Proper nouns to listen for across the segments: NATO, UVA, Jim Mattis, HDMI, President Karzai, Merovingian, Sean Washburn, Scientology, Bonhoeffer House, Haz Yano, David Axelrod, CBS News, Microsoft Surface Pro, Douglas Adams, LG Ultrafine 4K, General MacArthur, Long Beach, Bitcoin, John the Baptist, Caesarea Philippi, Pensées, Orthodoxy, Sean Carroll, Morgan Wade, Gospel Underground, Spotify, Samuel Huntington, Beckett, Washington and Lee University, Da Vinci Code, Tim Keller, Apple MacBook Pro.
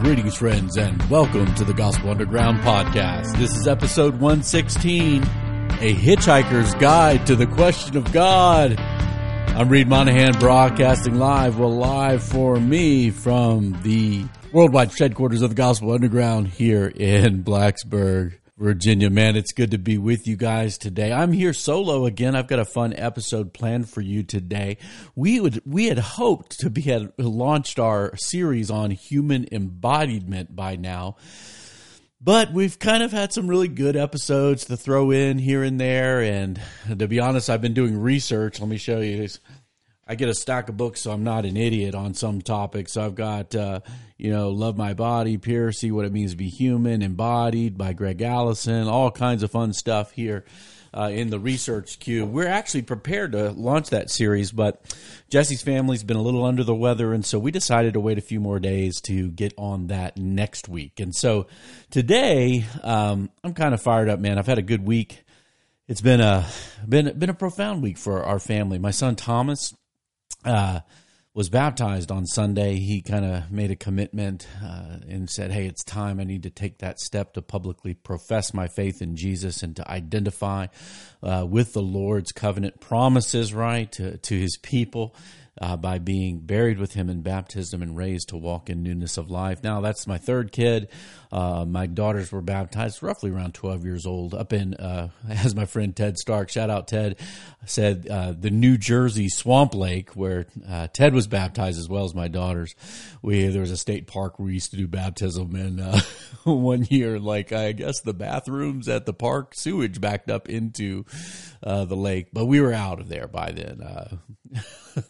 Greetings, friends, and welcome to the Gospel Underground Podcast. This is episode 116, A Hitchhiker's Guide to the Question of God. I'm Reed Monahan, broadcasting live, well, live for me from the worldwide headquarters of the Gospel Underground here in Blacksburg, Virginia. Man, it's good to be with you guys today. I'm here solo again. I've got a fun episode planned for you today. We had hoped to launched our series on human embodiment by now, but we've kind of had some really good episodes to throw in here and there. And to be honest, I've been doing research. Let me show you this. I get a stack of books, so I'm not an idiot on some topics. So I've got, Love My Body, Piracy, What It Means to Be Human, Embodied by Greg Allison, all kinds of fun stuff here in the research queue. We're actually prepared to launch that series, but Jesse's family's been a little under the weather, and so we decided to wait a few more days to get on that next week. And so today, I'm kind of fired up, man. I've had a good week. It's been a profound week for our family. My son Thomas was baptized on Sunday. He kind of made a commitment and said, hey, it's time. I need to take that step to publicly profess my faith in Jesus and to identify with the Lord's covenant promises, right, to his people by being buried with him in baptism and raised to walk in newness of life. Now, that's my third kid. My daughters were baptized roughly around 12 years old up in, as my friend Ted Stark, shout out Ted, said, the New Jersey swamp lake where Ted was baptized as well as my daughters. There was a state park where we used to do baptism, and one year, I guess the bathrooms at the park sewage backed up into the lake, but we were out of there by then.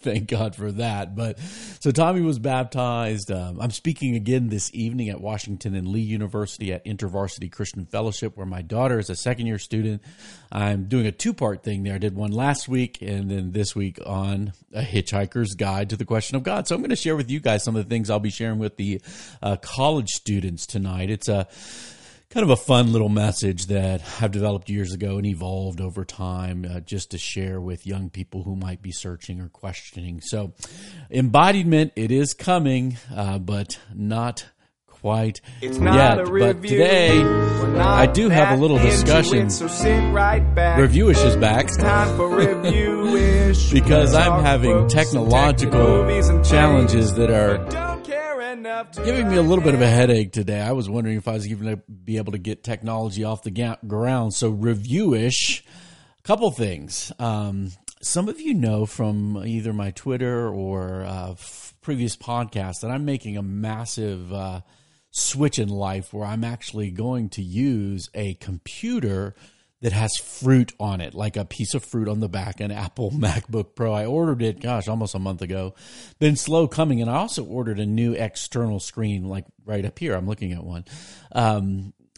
Thank God for that. But so Tommy was baptized. I'm speaking again this evening at Washington and Lee University at InterVarsity Christian Fellowship, where my daughter is a second-year student. I'm doing a two-part thing there. I did one last week and then this week on A Hitchhiker's Guide to the Question of God. So I'm going to share with you guys some of the things I'll be sharing with the college students tonight. It's a kind of a fun little message that I've developed years ago and evolved over time just to share with young people who might be searching or questioning. So embodiment, it is coming, but not quite yet. But today, I do have a little discussion. Reviewish is back. Because I'm having technological challenges that are giving me a little bit of a headache today. I was wondering if I was even going to be able to get technology off the ground. So reviewish, a couple things. Some of you know from either my Twitter or previous podcasts that I'm making a massive switch in life where I'm actually going to use a computer that has fruit on it, like a piece of fruit on the back, an Apple MacBook Pro. I ordered it, almost a month ago. Been slow coming, and I also ordered a new external screen, like right up here. I'm looking at one.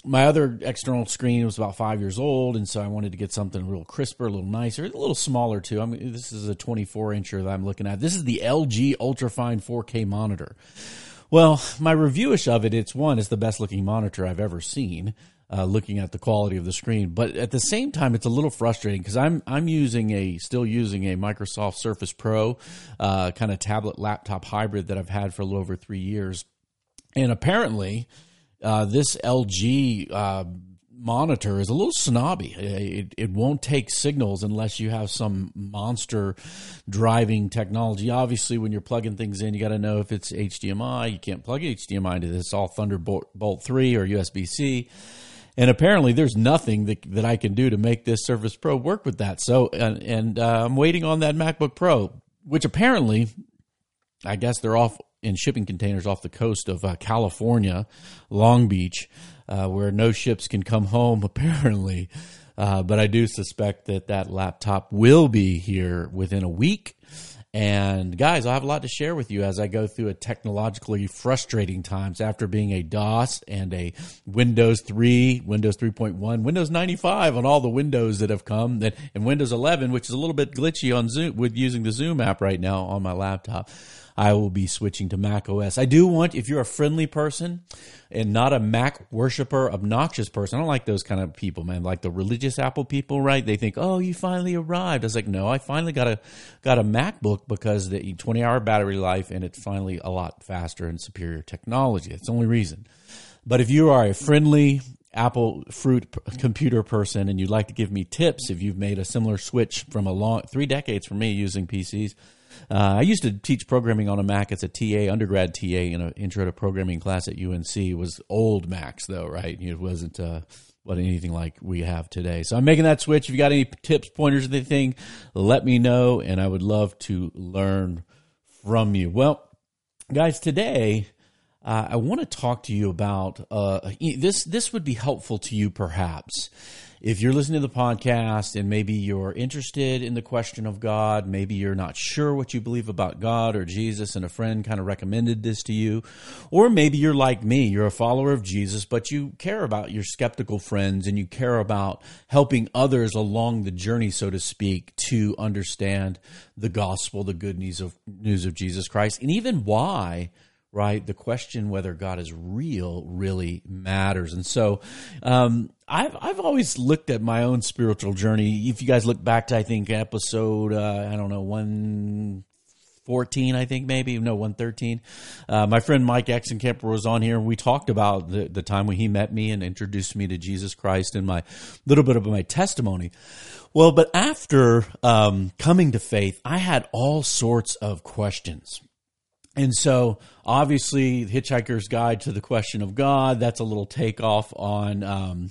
My other external screen was about 5 years old, and so I wanted to get something a little crisper, a little nicer, a little smaller too. This is a 24-incher that I'm looking at. This is the LG Ultrafine 4K monitor. Well, my reviewish of it, it's the best-looking monitor I've ever seen. Looking at the quality of the screen, but at the same time, it's a little frustrating because I'm still using a Microsoft Surface Pro kind of tablet laptop hybrid that I've had for a little over 3 years, and apparently this LG monitor is a little snobby. It won't take signals unless you have some monster driving technology. Obviously, when you're plugging things in, you got to know if it's HDMI. You can't plug HDMI into this. It's all Thunderbolt 3 or USB-C. And apparently there's nothing that I can do to make this Surface Pro work with that. So, and I'm waiting on that MacBook Pro, which apparently, I guess they're off in shipping containers off the coast of California, Long Beach, where no ships can come home apparently. But I do suspect that laptop will be here within a week. And guys, I have a lot to share with you as I go through a technologically frustrating times after being a DOS and a Windows 3, Windows 3.1, Windows 95 on all the Windows that have come, and Windows 11, which is a little bit glitchy on Zoom with using the Zoom app right now on my laptop. I will be switching to Mac OS. I do want, if you're a friendly person and not a Mac worshiper, obnoxious person, I don't like those kind of people, man, like the religious Apple people, right? They think, oh, you finally arrived. I was like, no, I finally got a MacBook because the 20-hour battery life, and it's finally a lot faster and superior technology. It's the only reason. But if you are a friendly Apple fruit computer person and you'd like to give me tips if you've made a similar switch from a long 3 decades for me using PCs, I used to teach programming on a Mac as a TA, undergrad TA, in an intro to programming class at UNC. It was old Macs though, right? It wasn't anything like we have today. So I'm making that switch. If you got any tips, pointers, anything, let me know, and I would love to learn from you. Well, guys, today I want to talk to you about this. This would be helpful to you, perhaps, if you're listening to the podcast and maybe you're interested in the question of God. Maybe you're not sure what you believe about God or Jesus, and a friend kind of recommended this to you. Or maybe you're like me, you're a follower of Jesus, but you care about your skeptical friends and you care about helping others along the journey, so to speak, to understand the gospel, the good news of Jesus Christ, and even why, right, the question whether God is real really matters. And so I've always looked at my own spiritual journey. If you guys look back to, I think, episode, 114, I think, maybe, no, 113. My friend Mike Exenkemper was on here, and we talked about the time when he met me and introduced me to Jesus Christ and my little bit of my testimony. Well, but after coming to faith, I had all sorts of questions. And so, obviously, Hitchhiker's Guide to the Question of God, that's a little takeoff on,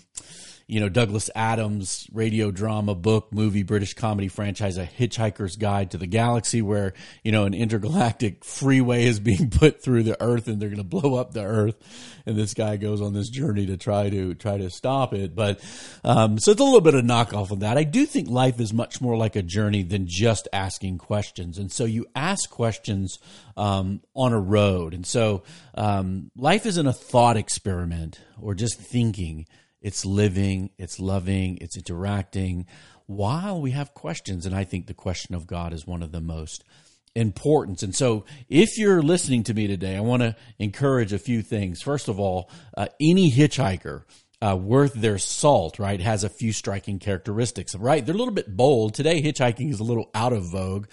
Douglas Adams' radio drama, book, movie, British comedy franchise, A Hitchhiker's Guide to the Galaxy, where, an intergalactic freeway is being put through the earth and they're going to blow up the earth. And this guy goes on this journey to try to stop it. But, so it's a little bit of a knockoff of that. I do think life is much more like a journey than just asking questions. And so you ask questions on a road. And so life isn't a thought experiment or just thinking. It's living, it's loving, it's interacting while we have questions. And I think the question of God is one of the most important. And so if you're listening to me today, I want to encourage a few things. First of all, any hitchhiker worth their salt, right, has a few striking characteristics, right? They're a little bit bold. Today, hitchhiking is a little out of vogue.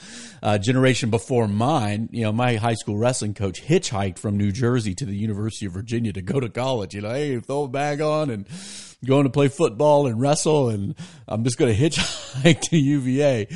Generation before mine, my high school wrestling coach hitchhiked from New Jersey to the University of Virginia to go to college. Hey, throw a bag on and going to play football and wrestle, and I'm just going to hitchhike to UVA.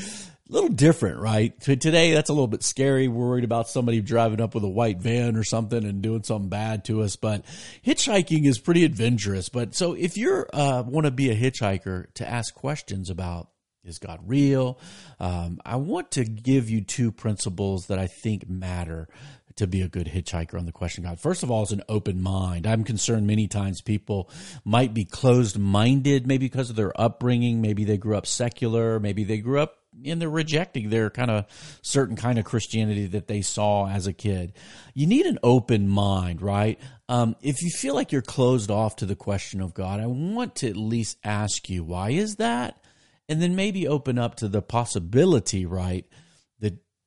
Little different, right? Today, that's a little bit scary. We're worried about somebody driving up with a white van or something and doing something bad to us. But hitchhiking is pretty adventurous. But so if you want to be a hitchhiker, to ask questions about, is God real? I want to give you two principles that I think matter to be a good hitchhiker on the question of God. First of all, is an open mind. I'm concerned many times people might be closed-minded, maybe because of their upbringing. Maybe they grew up secular. Maybe they grew up and they're rejecting their kind of certain kind of Christianity that they saw as a kid. You need an open mind, right? If you feel like you're closed off to the question of God, I want to at least ask you, why is that? And then maybe open up to the possibility, right,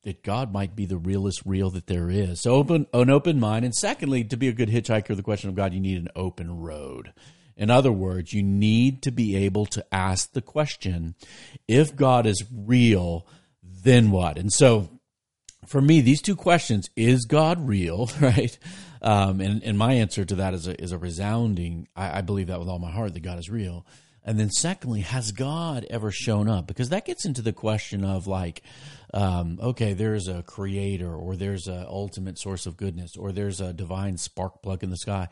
that God might be the realest real that there is. So an open mind. And secondly, to be a good hitchhiker, the question of God, you need an open road. In other words, you need to be able to ask the question, if God is real, then what? And so for me, these two questions, is God real, right? And my answer to that is a resounding, I believe that with all my heart, that God is real. And then secondly, has God ever shown up? Because that gets into the question of there's a creator, or there's an ultimate source of goodness, or there's a divine spark plug in the sky.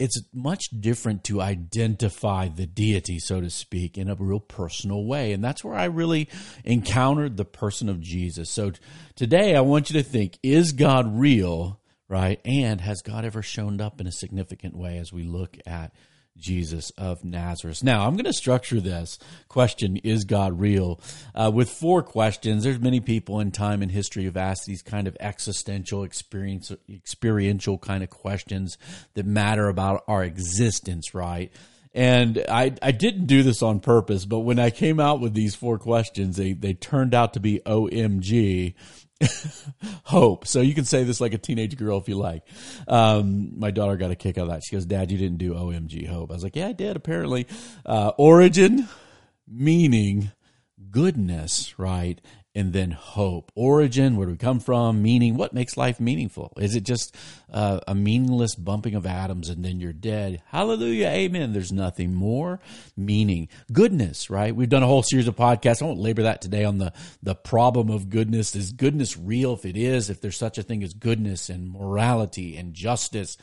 It's much different to identify the deity, so to speak, in a real personal way. And that's where I really encountered the person of Jesus. So today I want you to think, is God real, right? And has God ever shown up in a significant way as we look at Jesus of Nazareth? Now, I'm going to structure this question, is God real, with four questions. There's many people in time and history who've asked these kind of existential, experiential kind of questions that matter about our existence, right? And I didn't do this on purpose, but when I came out with these four questions, they turned out to be OMG, Hope. So you can say this like a teenage girl if you like. My daughter got a kick out of that. She goes, Dad, you didn't do OMG hope. I was like, yeah, I did, apparently. Origin, meaning, goodness, right? And then hope. Origin, where do we come from? Meaning, what makes life meaningful? Is it just a meaningless bumping of atoms and then you're dead? Hallelujah, amen. There's nothing more. Meaning, goodness, right? We've done a whole series of podcasts. I won't labor that today on the problem of goodness. Is goodness real? If it is, if there's such a thing as goodness and morality and justice,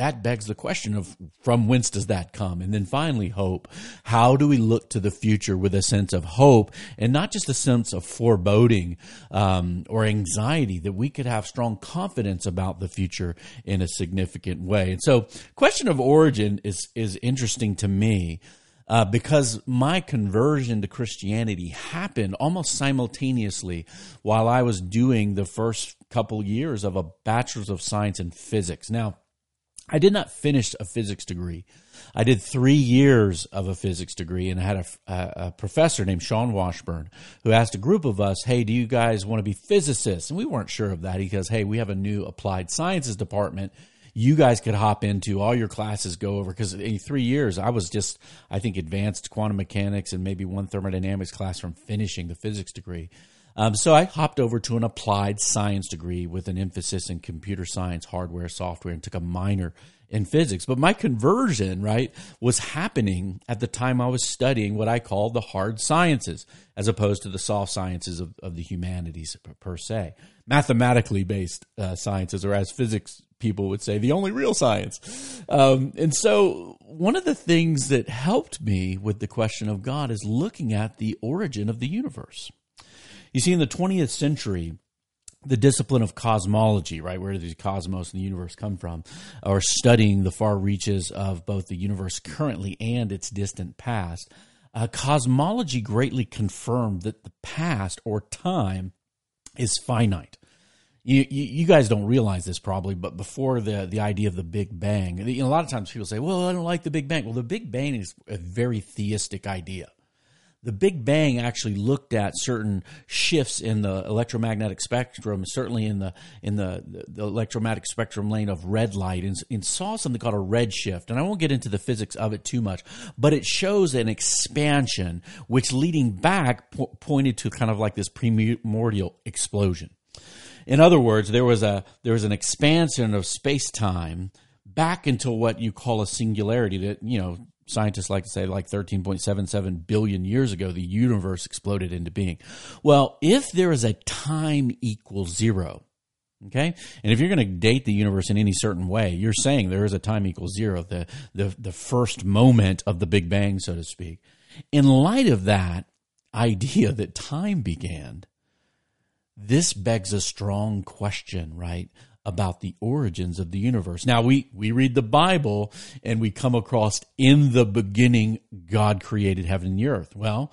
that begs the question of from whence does that come? And then finally, hope. How do we look to the future with a sense of hope and not just a sense of foreboding or anxiety, that we could have strong confidence about the future in a significant way? And so question of origin is interesting to me. Because my conversion to Christianity happened almost simultaneously while I was doing the first couple years of a Bachelor's of Science in Physics. Now, I did not finish a physics degree. I did 3 years of a physics degree, and I had a professor named Sean Washburn who asked a group of us, hey, do you guys want to be physicists? And we weren't sure of that. He goes, hey, we have a new applied sciences department you guys could hop into, all your classes go over, because in 3 years, I was just, I think, advanced quantum mechanics and maybe one thermodynamics class from finishing the physics degree. So I hopped over to an applied science degree with an emphasis in computer science, hardware, software, and took a minor in physics. But my conversion, right, was happening at the time I was studying what I call the hard sciences, as opposed to the soft sciences of the humanities per se. Mathematically based sciences, or as physics people would say, the only real science. And so one of the things that helped me with the question of God is looking at the origin of the universe. You see, in the 20th century, the discipline of cosmology, right, where does the cosmos and the universe come from, or studying the far reaches of both the universe currently and its distant past, cosmology greatly confirmed that the past or time is finite. You guys don't realize this probably, but before the idea of the Big Bang, a lot of times people say, well, I don't like the Big Bang. Well, the Big Bang is a very theistic idea. The Big Bang actually looked at certain shifts in the electromagnetic spectrum, certainly in the electromagnetic spectrum lane of red light, and saw something called a red shift. And I won't get into the physics of it too much, but it shows an expansion, which leading back pointed to kind of like this primordial explosion. In other words, there was an expansion of space-time back into what you call a singularity that, you know, scientists like to say like 13.77 billion years ago, the universe exploded into being. Well, if there is a time equals zero, okay? And if you're going to date the universe in any certain way, you're saying there is a time equals zero, the first moment of the Big Bang, so to speak. In light of that idea that time began, this begs a strong question, right, about the origins of the universe. Now, we read the Bible and we come across, in the beginning, God created heaven and the earth. Well,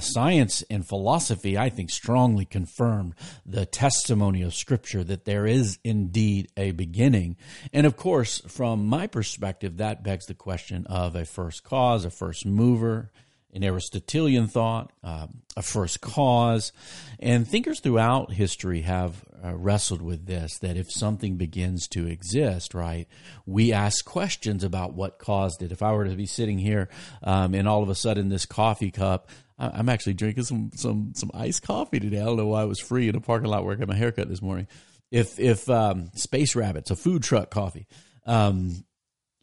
science and philosophy, I think, strongly confirmed the testimony of Scripture that there is indeed a beginning. And of course, from my perspective, that begs the question of a first cause, a first mover, in Aristotelian thought, a first cause. And thinkers throughout history have wrestled with this, that if something begins to exist, right, we ask questions about what caused it. If I were to be sitting here and all of a sudden this coffee cup, I'm actually drinking some iced coffee today. I don't know why it was free in a parking lot where I got my haircut this morning. If Space Rabbit's a food truck coffee,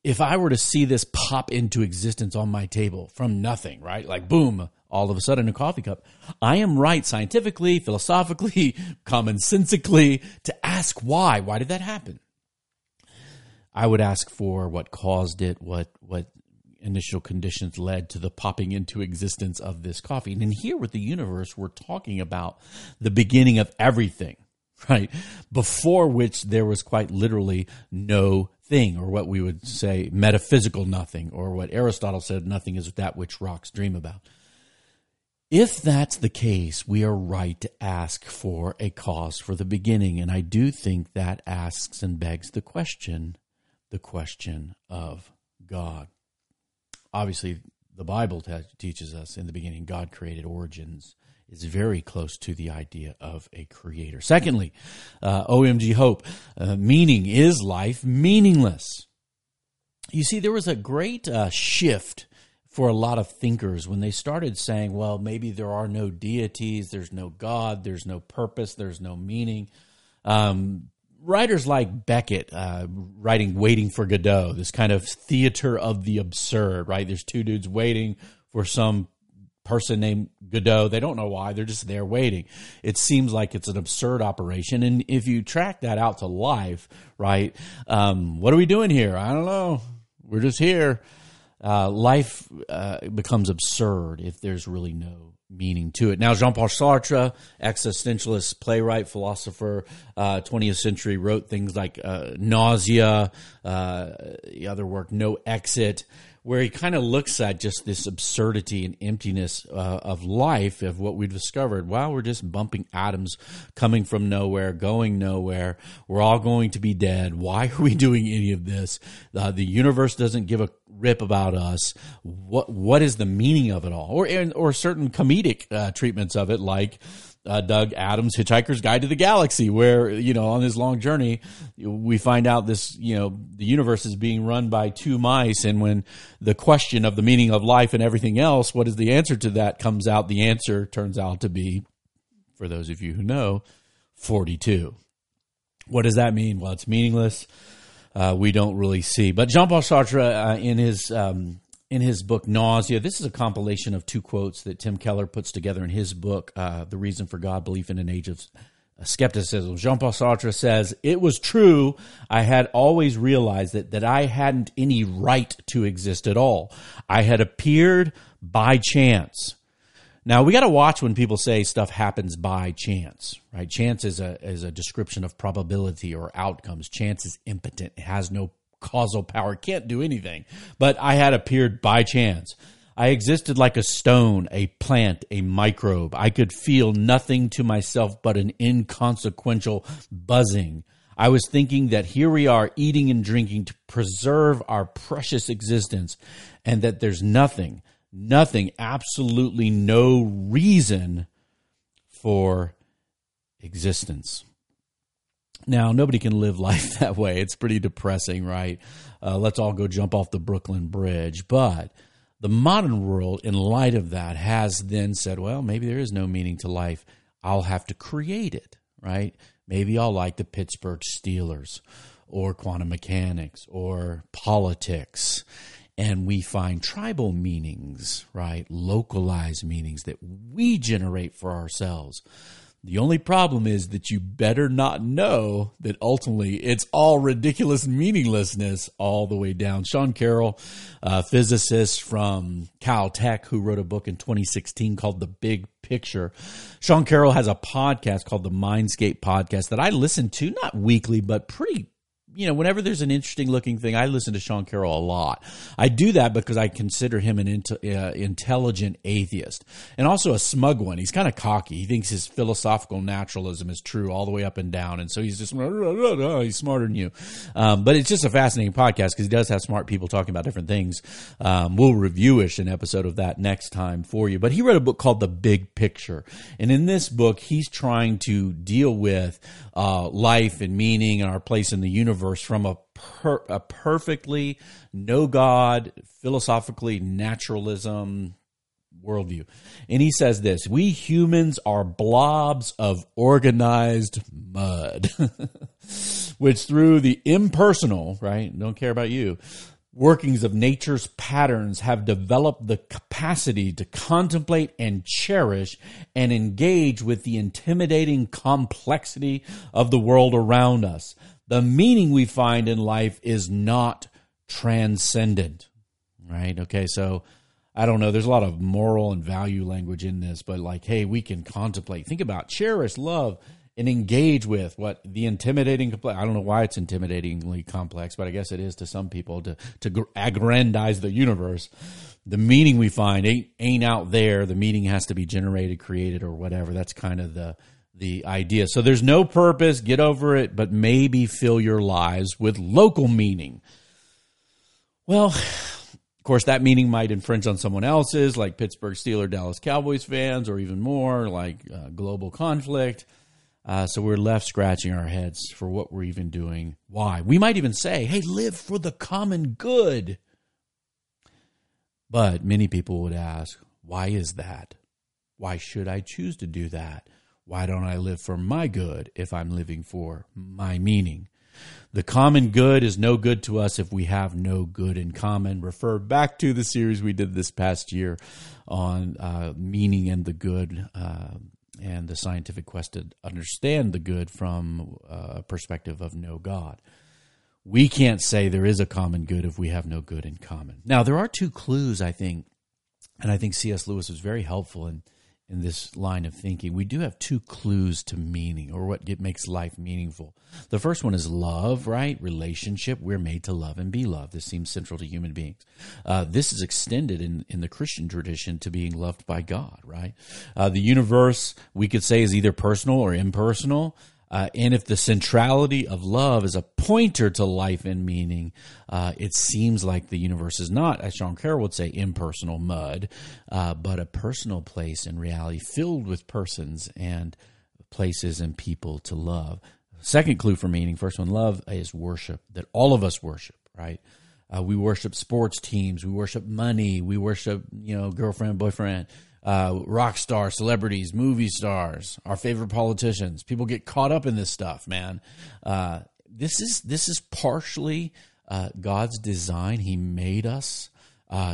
if I were to see this pop into existence on my table from nothing, right? Like boom, all of a sudden a coffee cup. I am right scientifically, philosophically, commonsensically to ask why. Why did that happen? I would ask for what caused it, what initial conditions led to the popping into existence of this coffee. And in here with the universe, we're talking about the beginning of everything, right? Before which there was quite literally no thing, or what we would say metaphysical nothing, or what Aristotle said, nothing is that which rocks dream about. If that's the case, we are right to ask for a cause for the beginning. And I do think that asks and begs the question of God. Obviously, the Bible teaches us in the beginning, God created origins is very close to the idea of a creator. Secondly, OMG hope, meaning, is life meaningless? You see, there was a great shift for a lot of thinkers when they started saying, well, maybe there are no deities, there's no God, there's no purpose, there's no meaning. Writers like Beckett, writing Waiting for Godot, this kind of theater of the absurd, right? There's two dudes waiting for some person named Godot. They don't know why. They're just there waiting. It seems like it's an absurd operation. And if you track that out to life, right, what are we doing here? I don't know. We're just here. Life becomes absurd if there's really no meaning to it. Now, Jean-Paul Sartre, existentialist, playwright, philosopher, 20th century, wrote things like Nausea, the other work, No Exit, where he kind of looks at just this absurdity and emptiness of life, of what we've discovered. Wow, we're just bumping atoms coming from nowhere, going nowhere. We're all going to be dead. Why are we doing any of this? The universe doesn't give a rip about us. What is the meaning of it all? Or certain comedic treatments of it, like Doug Adams' Hitchhiker's Guide to the Galaxy, where, you know, on this long journey, we find out this, you know, the universe is being run by two mice. And when the question of the meaning of life and everything else, what is the answer to that, comes out, the answer turns out to be, for those of you who know, 42. What does that mean? Well, it's meaningless. We don't really see. But Jean-Paul Sartre, in his book, Nausea, this is a compilation of two quotes that Tim Keller puts together in his book, The Reason for God, Belief in an Age of Skepticism. Jean-Paul Sartre says, "It was true I had always realized that I hadn't any right to exist at all. I had appeared by chance." Now, we got to watch when people say stuff happens by chance, right? Chance is a description of probability or outcomes. Chance is impotent. It has no causal power, can't do anything. But I had appeared by chance. I existed like a stone, a plant, a microbe. I could feel nothing to myself but an inconsequential buzzing. I was thinking that here we are eating and drinking to preserve our precious existence, and that there's nothing, absolutely no reason for existence. Now, nobody can live life that way. It's pretty depressing, right? Let's all go jump off the Brooklyn Bridge. But the modern world, in light of that, has then said, well, maybe there is no meaning to life. I'll have to create it, right? Maybe I'll like the Pittsburgh Steelers or quantum mechanics or politics. And we find tribal meanings, right? Localized meanings that we generate for ourselves. The only problem is that you better not know that ultimately it's all ridiculous meaninglessness all the way down. Sean Carroll, a physicist from Caltech, who wrote a book in 2016 called The Big Picture. Sean Carroll has a podcast called The Mindscape Podcast that I listen to, not weekly, but pretty, you know, whenever there's an interesting looking thing, I listen to Sean Carroll a lot. I do that because I consider him an intelligent atheist, and also a smug one. He's kind of cocky. He thinks his philosophical naturalism is true all the way up and down. And so he's just, he's smarter than you. But it's just a fascinating podcast because he does have smart people talking about different things. We'll review-ish an episode of that next time for you. But he wrote a book called The Big Picture. And in this book, he's trying to deal with life and meaning and our place in the universe from a perfectly no-God, philosophically naturalism worldview. And he says this, "We humans are blobs of organized mud, which through the impersonal, right, don't care about you, workings of nature's patterns have developed the capacity to contemplate and cherish and engage with the intimidating complexity of the world around us. The meaning we find in life is not transcendent," right? Okay, so I don't know. There's a lot of moral and value language in this, but like, hey, we can contemplate, think about, cherish, love, and engage with what the intimidating complex. I don't know why it's intimidatingly complex, but I guess it is to some people to aggrandize the universe. The meaning we find ain't out there. The meaning has to be generated, created, or whatever. That's kind of the idea. So there's no purpose, get over it, but maybe fill your lives with local meaning. Well, course, that meaning might infringe on someone else's, like Pittsburgh Steelers, Dallas Cowboys fans, or even more, like global conflict. So we're left scratching our heads for what we're even doing. Why? We might even say, hey, live for the common good. But many people would ask, why is that? Why should I choose to do that? Why don't I live for my good if I'm living for my meaning? The common good is no good to us if we have no good in common. Refer back to the series we did this past year on meaning and the good and the scientific quest to understand the good from a perspective of no God. We can't say there is a common good if we have no good in common. Now, there are two clues, I think, and I think C.S. Lewis was very helpful in this line of thinking. We do have two clues to meaning, or what makes life meaningful. The first one is love, right? Relationship. We're made to love and be loved. This seems central to human beings. This is extended in the Christian tradition to being loved by God, right? The universe, we could say, is either personal or impersonal. And if the centrality of love is a pointer to life and meaning, it seems like the universe is not, as Sean Carroll would say, impersonal mud, but a personal place in reality filled with persons and places and people to love. Second clue for meaning, first one, love, is worship, that all of us worship, right? We worship sports teams. We worship money. We worship, girlfriend, boyfriend. Rock stars, celebrities, movie stars, our favorite politicians. People get caught up in this stuff, man. This is partially God's design. He made us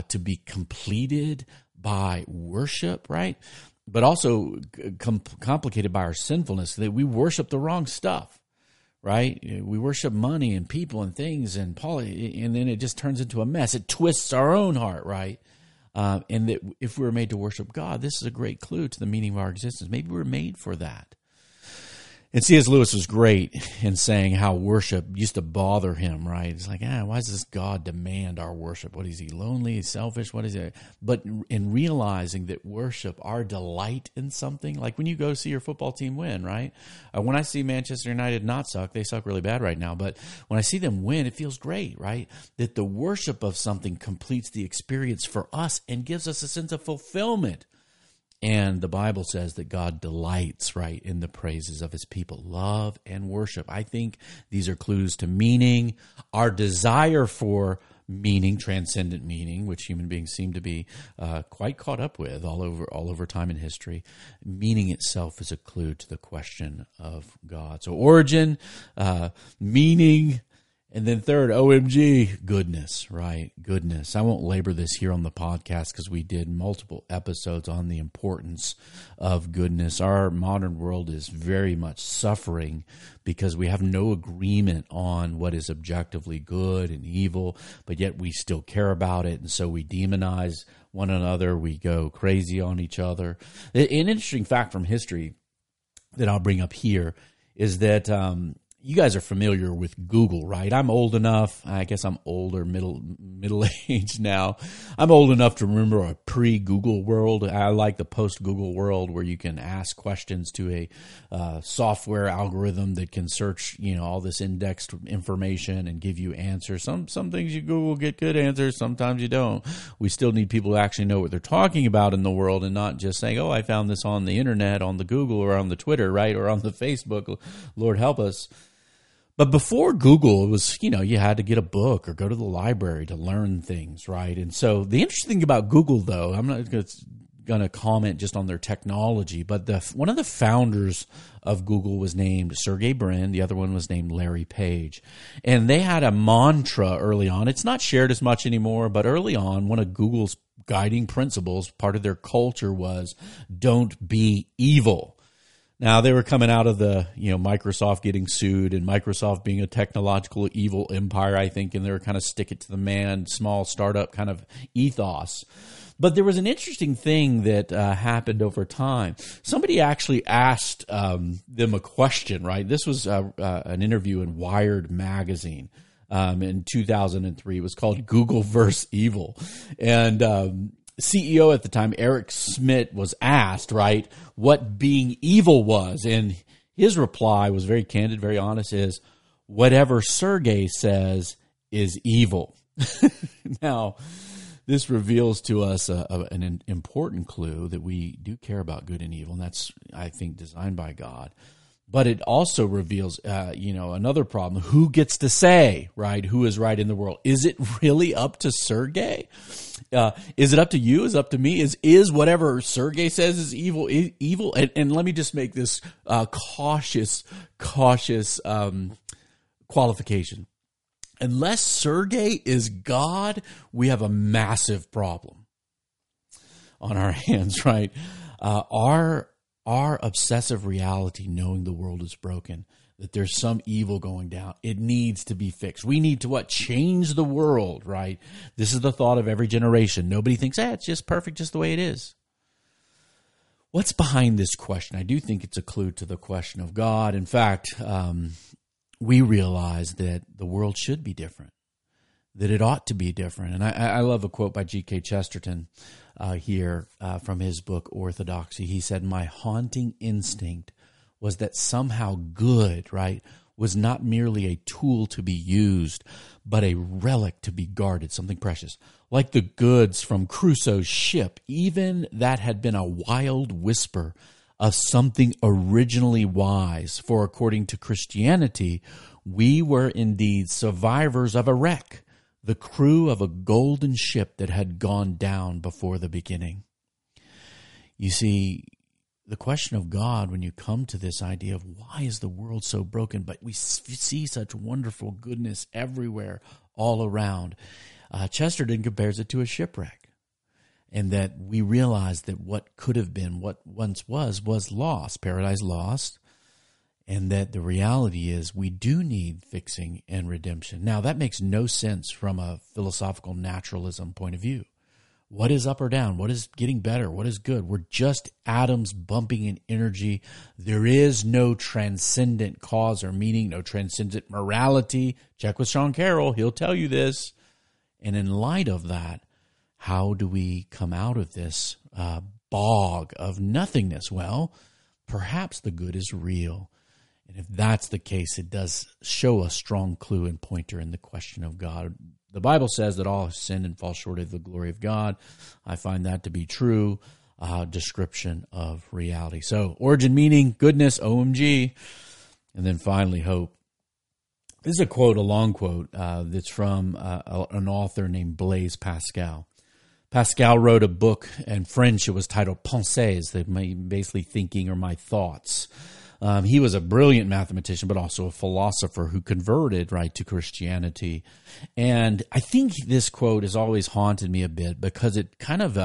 to be completed by worship, right? But also complicated by our sinfulness, that we worship the wrong stuff, right? We worship money and people and things and then it just turns into a mess. It twists our own heart, right? And that if we were made to worship God, this is a great clue to the meaning of our existence. Maybe we were made for that. And C.S. Lewis was great in saying how worship used to bother him, right? It's like, why does this God demand our worship? What is he, lonely, selfish? What is it? But in realizing that worship, our delight in something, like when you go see your football team win, right? When I see Manchester United not suck, they suck really bad right now, but when I see them win, it feels great, right? That the worship of something completes the experience for us and gives us a sense of fulfillment. And the Bible says that God delights, right, in the praises of his people, love and worship. I think these are clues to meaning, our desire for meaning, transcendent meaning, which human beings seem to be quite caught up with all over time in history. Meaning itself is a clue to the question of God. So origin, meaning. And then third, OMG, goodness, right? Goodness. I won't labor this here on the podcast because we did multiple episodes on the importance of goodness. Our modern world is very much suffering because we have no agreement on what is objectively good and evil, but yet we still care about it, and so we demonize one another. We go crazy on each other. An interesting fact from history that I'll bring up here is that you guys are familiar with Google, right? I'm old enough. I guess I'm older, middle age now. I'm old enough to remember a pre-Google world. I like the post-Google world where you can ask questions to a software algorithm that can search, all this indexed information and give you answers. Some things you Google get good answers. Sometimes you don't. We still need people who actually know what they're talking about in the world and not just saying, I found this on the internet, on the Google or on the Twitter, right? Or on the Facebook. Lord help us. But before Google, it was, you had to get a book or go to the library to learn things, right? And so the interesting thing about Google, though, I'm not going to comment just on their technology, but one of the founders of Google was named Sergey Brin. The other one was named Larry Page. And they had a mantra early on. It's not shared as much anymore, but early on, one of Google's guiding principles, part of their culture was, don't be evil. Now, they were coming out of the, Microsoft getting sued and Microsoft being a technological evil empire, I think, and they were kind of stick it to the man, small startup kind of ethos. But there was an interesting thing that happened over time. Somebody actually asked them a question, right? This was an interview in Wired magazine. In 2003. It was called Google vs. Evil. And CEO at the time, Eric Schmidt, was asked, right, what being evil was. And his reply was very candid, very honest, is whatever Sergey says is evil. Now, This reveals to us an important clue that we do care about good and evil, and that's, I think, designed by God. But it also reveals, another problem. Who gets to say, right, who is right in the world? Is it really up to Sergey? Is it up to you? Is it up to me? Is whatever Sergey says is evil? Is evil? And let me just make this cautious qualification. Unless Sergey is God, we have a massive problem on our hands, right? Our obsessive reality, knowing the world is broken, that there's some evil going down, it needs to be fixed. We need to change the world, right? This is the thought of every generation. Nobody thinks, it's just perfect, just the way it is. What's behind this question? I do think it's a clue to the question of God. In fact, we realize that the world should be different, that it ought to be different. And I love a quote by G.K. Chesterton here from his book, Orthodoxy. He said, my haunting instinct was that somehow good, right, was not merely a tool to be used, but a relic to be guarded, something precious. Like the goods from Crusoe's ship, even that had been a wild whisper of something originally wise. For according to Christianity, we were indeed survivors of a wreck, the crew of a golden ship that had gone down before the beginning. You see, the question of God, when you come to this idea of why is the world so broken, but we see such wonderful goodness everywhere, all around. Chesterton compares it to a shipwreck, and that we realize that what could have been, what once was lost, paradise lost, and that the reality is we do need fixing and redemption. Now, that makes no sense from a philosophical naturalism point of view. What is up or down? What is getting better? What is good? We're just atoms bumping in energy. There is no transcendent cause or meaning, no transcendent morality. Check with Sean Carroll. He'll tell you this. And in light of that, how do we come out of this bog of nothingness? Well, perhaps the good is real. And if that's the case, it does show a strong clue and pointer in the question of God. The Bible says that all have sinned and fall short of the glory of God. I find that to be true description of reality. So origin, meaning, goodness, OMG. And then finally, hope. This is a quote, a long quote, that's from an author named Blaise Pascal. Pascal wrote a book in French. It was titled Pensées, that basically thinking or my thoughts. He was a brilliant mathematician, but also a philosopher who converted, right, to Christianity. And I think this quote has always haunted me a bit because it kind of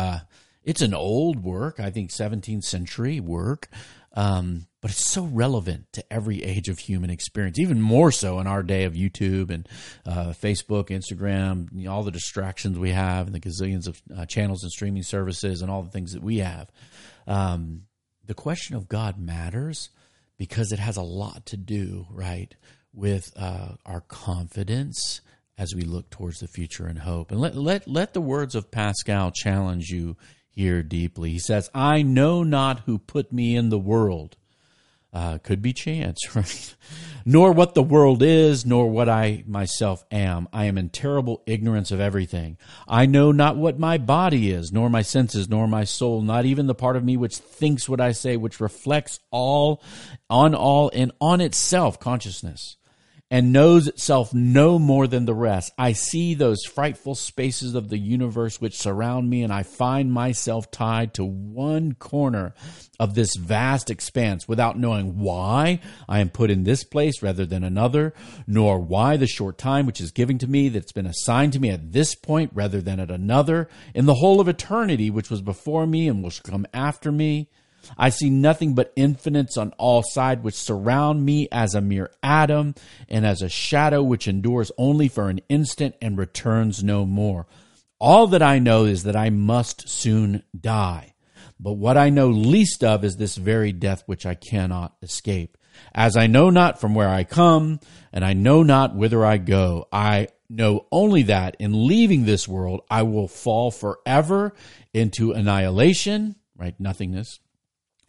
it's an old work, I think 17th century work, but it's so relevant to every age of human experience, even more so in our day of YouTube and Facebook, Instagram, all the distractions we have and the gazillions of channels and streaming services and all the things that we have. The question of God matters, because it has a lot to do, right, with our confidence as we look towards the future and hope. And let the words of Pascal challenge you here deeply. He says, I know not who put me in the world. Could be chance, right? Nor what the world is, nor what I myself am. I am in terrible ignorance of everything. I know not what my body is, nor my senses, nor my soul, not even the part of me which thinks what I say, which reflects all, and on itself, consciousness, and knows itself no more than the rest. I see those frightful spaces of the universe which surround me, and I find myself tied to one corner of this vast expanse without knowing why I am put in this place rather than another, nor why the short time which is given to me that's been assigned to me at this point rather than at another, in the whole of eternity which was before me and which will come after me. I see nothing but infinites on all sides which surround me as a mere atom and as a shadow which endures only for an instant and returns no more. All that I know is that I must soon die. But what I know least of is this very death which I cannot escape. As I know not from where I come, and I know not whither I go, I know only that in leaving this world I will fall forever into annihilation, right, nothingness,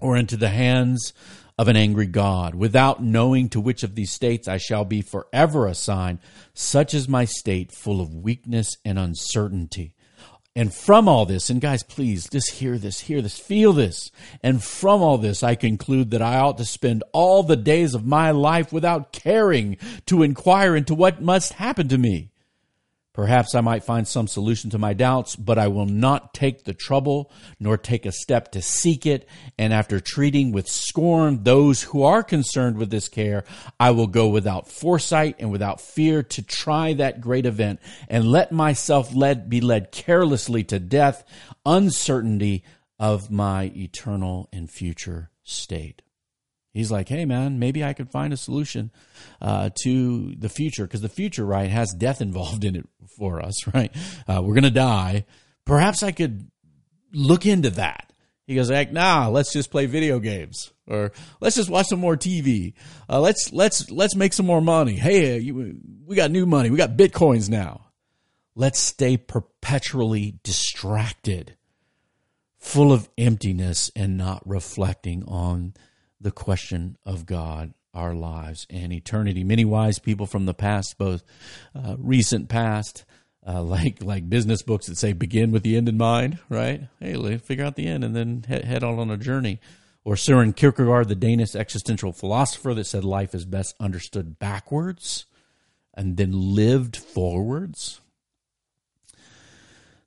or into the hands of an angry God, without knowing to which of these states I shall be forever assigned. Such is my state, full of weakness and uncertainty. And from all this, and guys, please just hear this, feel this. And from all this, I conclude that I ought to spend all the days of my life without caring to inquire into what must happen to me. Perhaps I might find some solution to my doubts, but I will not take the trouble nor take a step to seek it. And after treating with scorn those who are concerned with this care, I will go without foresight and without fear to try that great event and let myself be led carelessly to death, uncertainty of my eternal and future state. He's like, hey, man, maybe I could find a solution to the future, because the future, right, has death involved in it for us, right? We're going to die. Perhaps I could look into that. He goes, like, nah, let's just play video games, or let's just watch some more TV. Let's make some more money. Hey, we got new money. We got Bitcoins now. Let's stay perpetually distracted, full of emptiness and not reflecting on the question of God, our lives, and eternity. Many wise people from the past, both recent past, like business books that say begin with the end in mind, right? Hey, figure out the end and then head on a journey. Or Søren Kierkegaard, the Danish existential philosopher, that said life is best understood backwards and then lived forwards.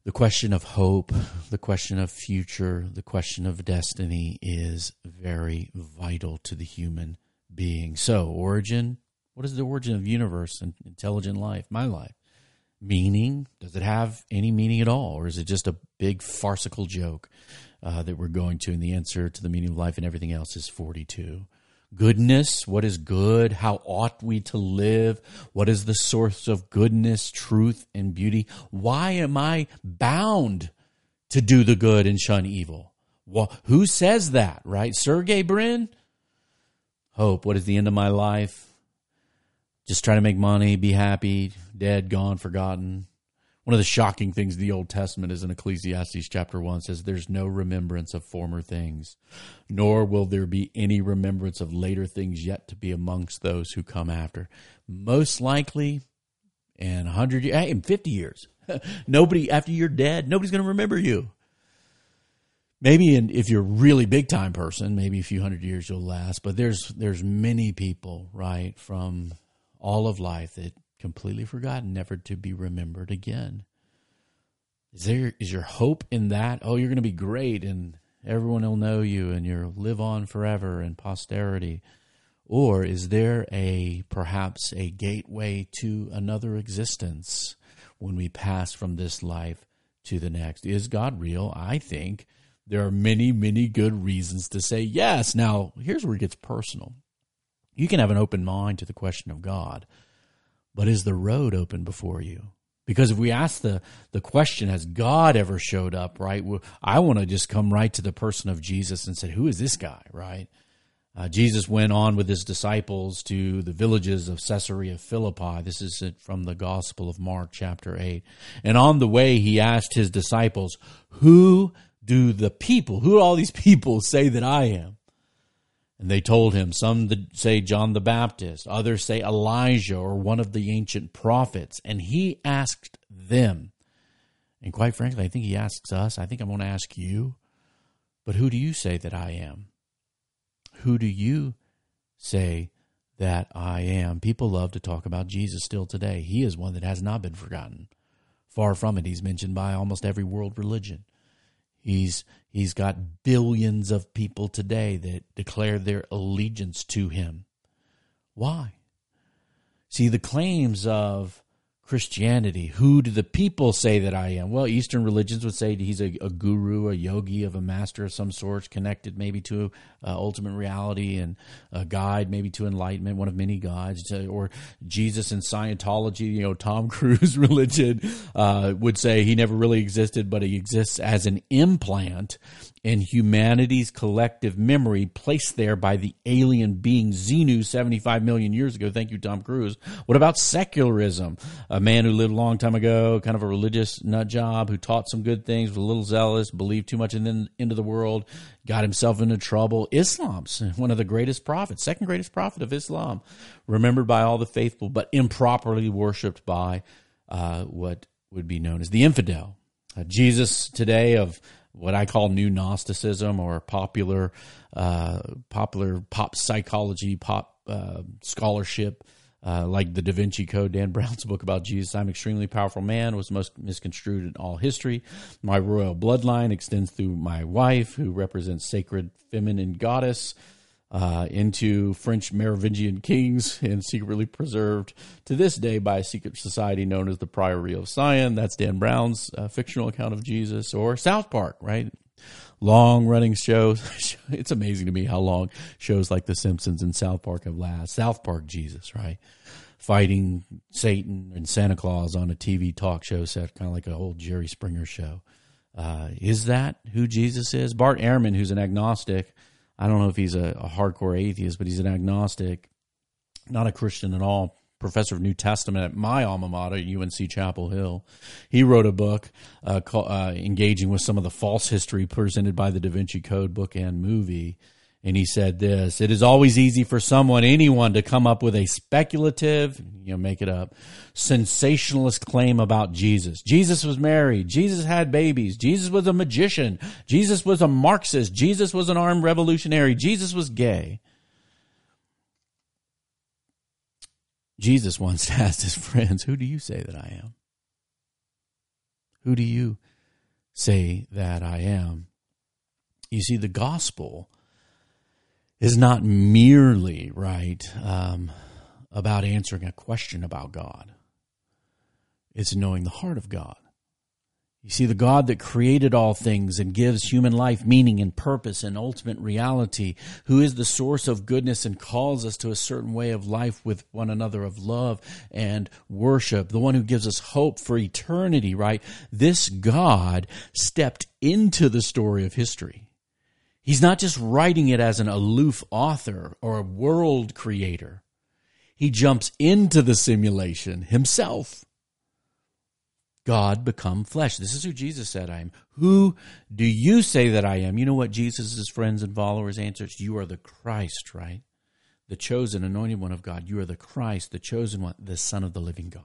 The question of hope, the question of future, the question of destiny is very vital to the human being. So, origin, what is the origin of the universe and intelligent life, my life? Meaning, does it have any meaning at all? Or is it just a big farcical joke that we're going to? And the answer to the meaning of life and everything else is 42. Goodness, what is good? How ought we to live? What is the source of goodness, truth, and beauty? Why am I bound to do the good and shun evil? Well, who says that, right? Sergey Brin? Hope, what is the end of my life? Just trying to make money, be happy, dead, gone, forgotten. One of the shocking things in the Old Testament is in Ecclesiastes chapter 1 says, there's no remembrance of former things, nor will there be any remembrance of later things yet to be amongst those who come after. Most likely in 100 years, in 50 years, nobody, after you're dead, nobody's going to remember you. Maybe if you're a really big-time person, maybe a few hundred years you'll last, but there's many people, right, from all of life that completely forgotten, never to be remembered again. Is your hope in that? Oh, you're going to be great and everyone will know you and you'll live on forever in posterity. Or is there perhaps a gateway to another existence when we pass from this life to the next? Is God real? I think there are many, many good reasons to say yes. Now, here's where it gets personal. You can have an open mind to the question of God, but is the road open before you? Because if we ask the question, has God ever showed up, right? Well, I want to just come right to the person of Jesus and say, who is this guy, right? Jesus went on with his disciples to the villages of Caesarea Philippi. This is from the Gospel of Mark chapter 8. And on the way, he asked his disciples, who do all these people say that I am? And they told him, some say John the Baptist, others say Elijah or one of the ancient prophets. And he asked them, and quite frankly, I think he asks us, I think I'm going to ask you, but who do you say that I am? Who do you say that I am? People love to talk about Jesus still today. He is one that has not been forgotten. Far from it, he's mentioned by almost every world religion. He's got billions of people today that declare their allegiance to him. Why? See, the claims of Christianity, who do the people say that I am? Well, Eastern religions would say he's a guru, a yogi, of a master of some sort, connected maybe to ultimate reality and a guide maybe to enlightenment, one of many gods. Or Jesus in Scientology, Tom Cruise religion would say he never really existed, but he exists as an implant in humanity's collective memory placed there by the alien being Xenu 75 million years ago. Thank you, Tom Cruise. What about secularism? A man who lived a long time ago, kind of a religious nut job, who taught some good things, was a little zealous, believed too much in the end of the world, got himself into trouble. Islam's one of the greatest prophets, second greatest prophet of Islam, remembered by all the faithful, but improperly worshipped by what would be known as the infidel. Jesus today of what I call new Gnosticism or popular pop psychology, pop scholarship, like the Da Vinci Code, Dan Brown's book about Jesus. I'm an extremely powerful man, was most misconstrued in all history. My royal bloodline extends through my wife, who represents sacred feminine goddess, into French Merovingian kings, and secretly preserved to this day by a secret society known as the Priory of Sion. That's Dan Brown's fictional account of Jesus. Or South Park, right? Long-running shows. It's amazing to me how long shows like The Simpsons and South Park have lasted. South Park Jesus, right? Fighting Satan and Santa Claus on a TV talk show set, kind of like an old Jerry Springer show. Is that who Jesus is? Bart Ehrman, who's an agnostic, I don't know if he's a hardcore atheist, but he's an agnostic, not a Christian at all, professor of New Testament at my alma mater, UNC Chapel Hill. He wrote a book called engaging with some of the false history presented by the Da Vinci Code book and movie, and he said this: it is always easy for anyone to come up with a speculative, make it up, sensationalist claim about Jesus. Jesus was married. Jesus had babies. Jesus was a magician. Jesus was a Marxist. Jesus was an armed revolutionary. Jesus was gay. Jesus once asked his friends, who do you say that I am? Who do you say that I am? You see, the gospel is not merely, about answering a question about God. It's knowing the heart of God. You see, the God that created all things and gives human life meaning and purpose and ultimate reality, who is the source of goodness and calls us to a certain way of life with one another, of love and worship, the one who gives us hope for eternity, right? This God stepped into the story of history. He's not just writing it as an aloof author or a world creator. He jumps into the simulation himself. God become flesh. This is who Jesus said I am. Who do you say that I am? You know what Jesus' friends and followers answered? You are the Christ, right? The chosen, anointed one of God. You are the Christ, the chosen one, the Son of the living God.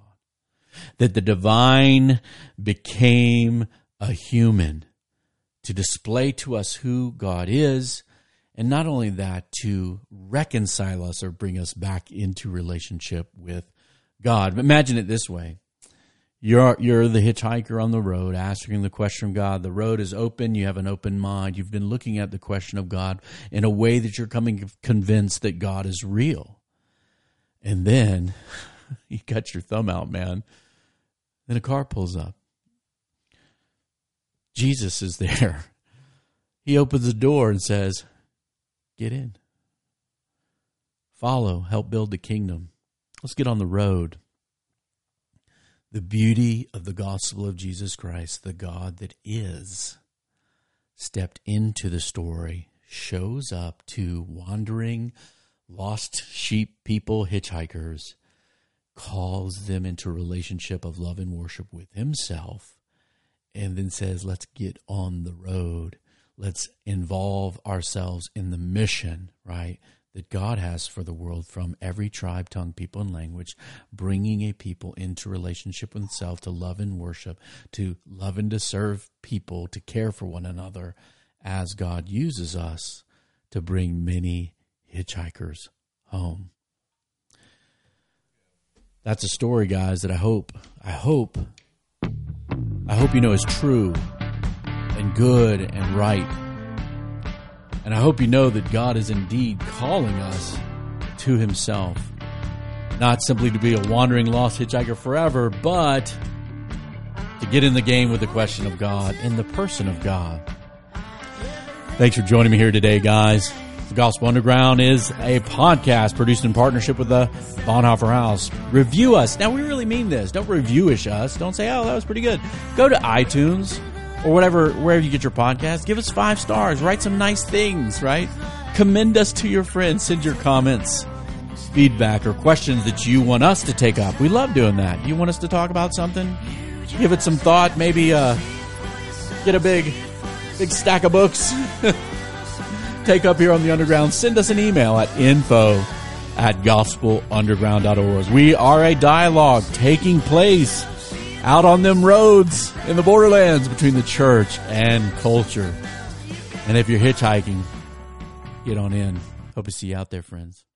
That the divine became a human to display to us who God is, and not only that, to reconcile us or bring us back into relationship with God. Imagine it this way. You're the hitchhiker on the road, asking the question of God. The road is open. You have an open mind. You've been looking at the question of God in a way that you're coming convinced that God is real. And then you cut your thumb out, man. Then a car pulls up. Jesus is there. He opens the door and says, get in. Follow. Help build the kingdom. Let's get on the road. The beauty of the gospel of Jesus Christ, the God that is, stepped into the story, shows up to wandering, lost sheep people, hitchhikers, calls them into a relationship of love and worship with himself, and then says, let's get on the road. Let's involve ourselves in the mission, right? That God has for the world, from every tribe, tongue, people, and language, bringing a people into relationship with itself to love and worship, to love and to serve people, to care for one another, as God uses us to bring many hitchhikers home. That's a story, guys, that I hope you know is true and good and right. And I hope you know that God is indeed calling us to himself, not simply to be a wandering, lost hitchhiker forever, but to get in the game with the question of God and the person of God. Thanks for joining me here today, guys. The Gospel Underground is a podcast produced in partnership with the Bonhoeffer House. Review us. Now, we really mean this. Don't reviewish us. Don't say, oh, that was pretty good. Go to iTunes. Or whatever, wherever you get your podcast, give us 5 stars, write some nice things, right? Commend us to your friends, send your comments, feedback, or questions that you want us to take up. We love doing that. You want us to talk about something? Give it some thought, maybe get a big stack of books. Take up here on the Underground. Send us an email at info@gospelunderground.org. We are a dialogue taking place out on them roads in the borderlands between the church and culture. And if you're hitchhiking, get on in. Hope to see you out there, friends.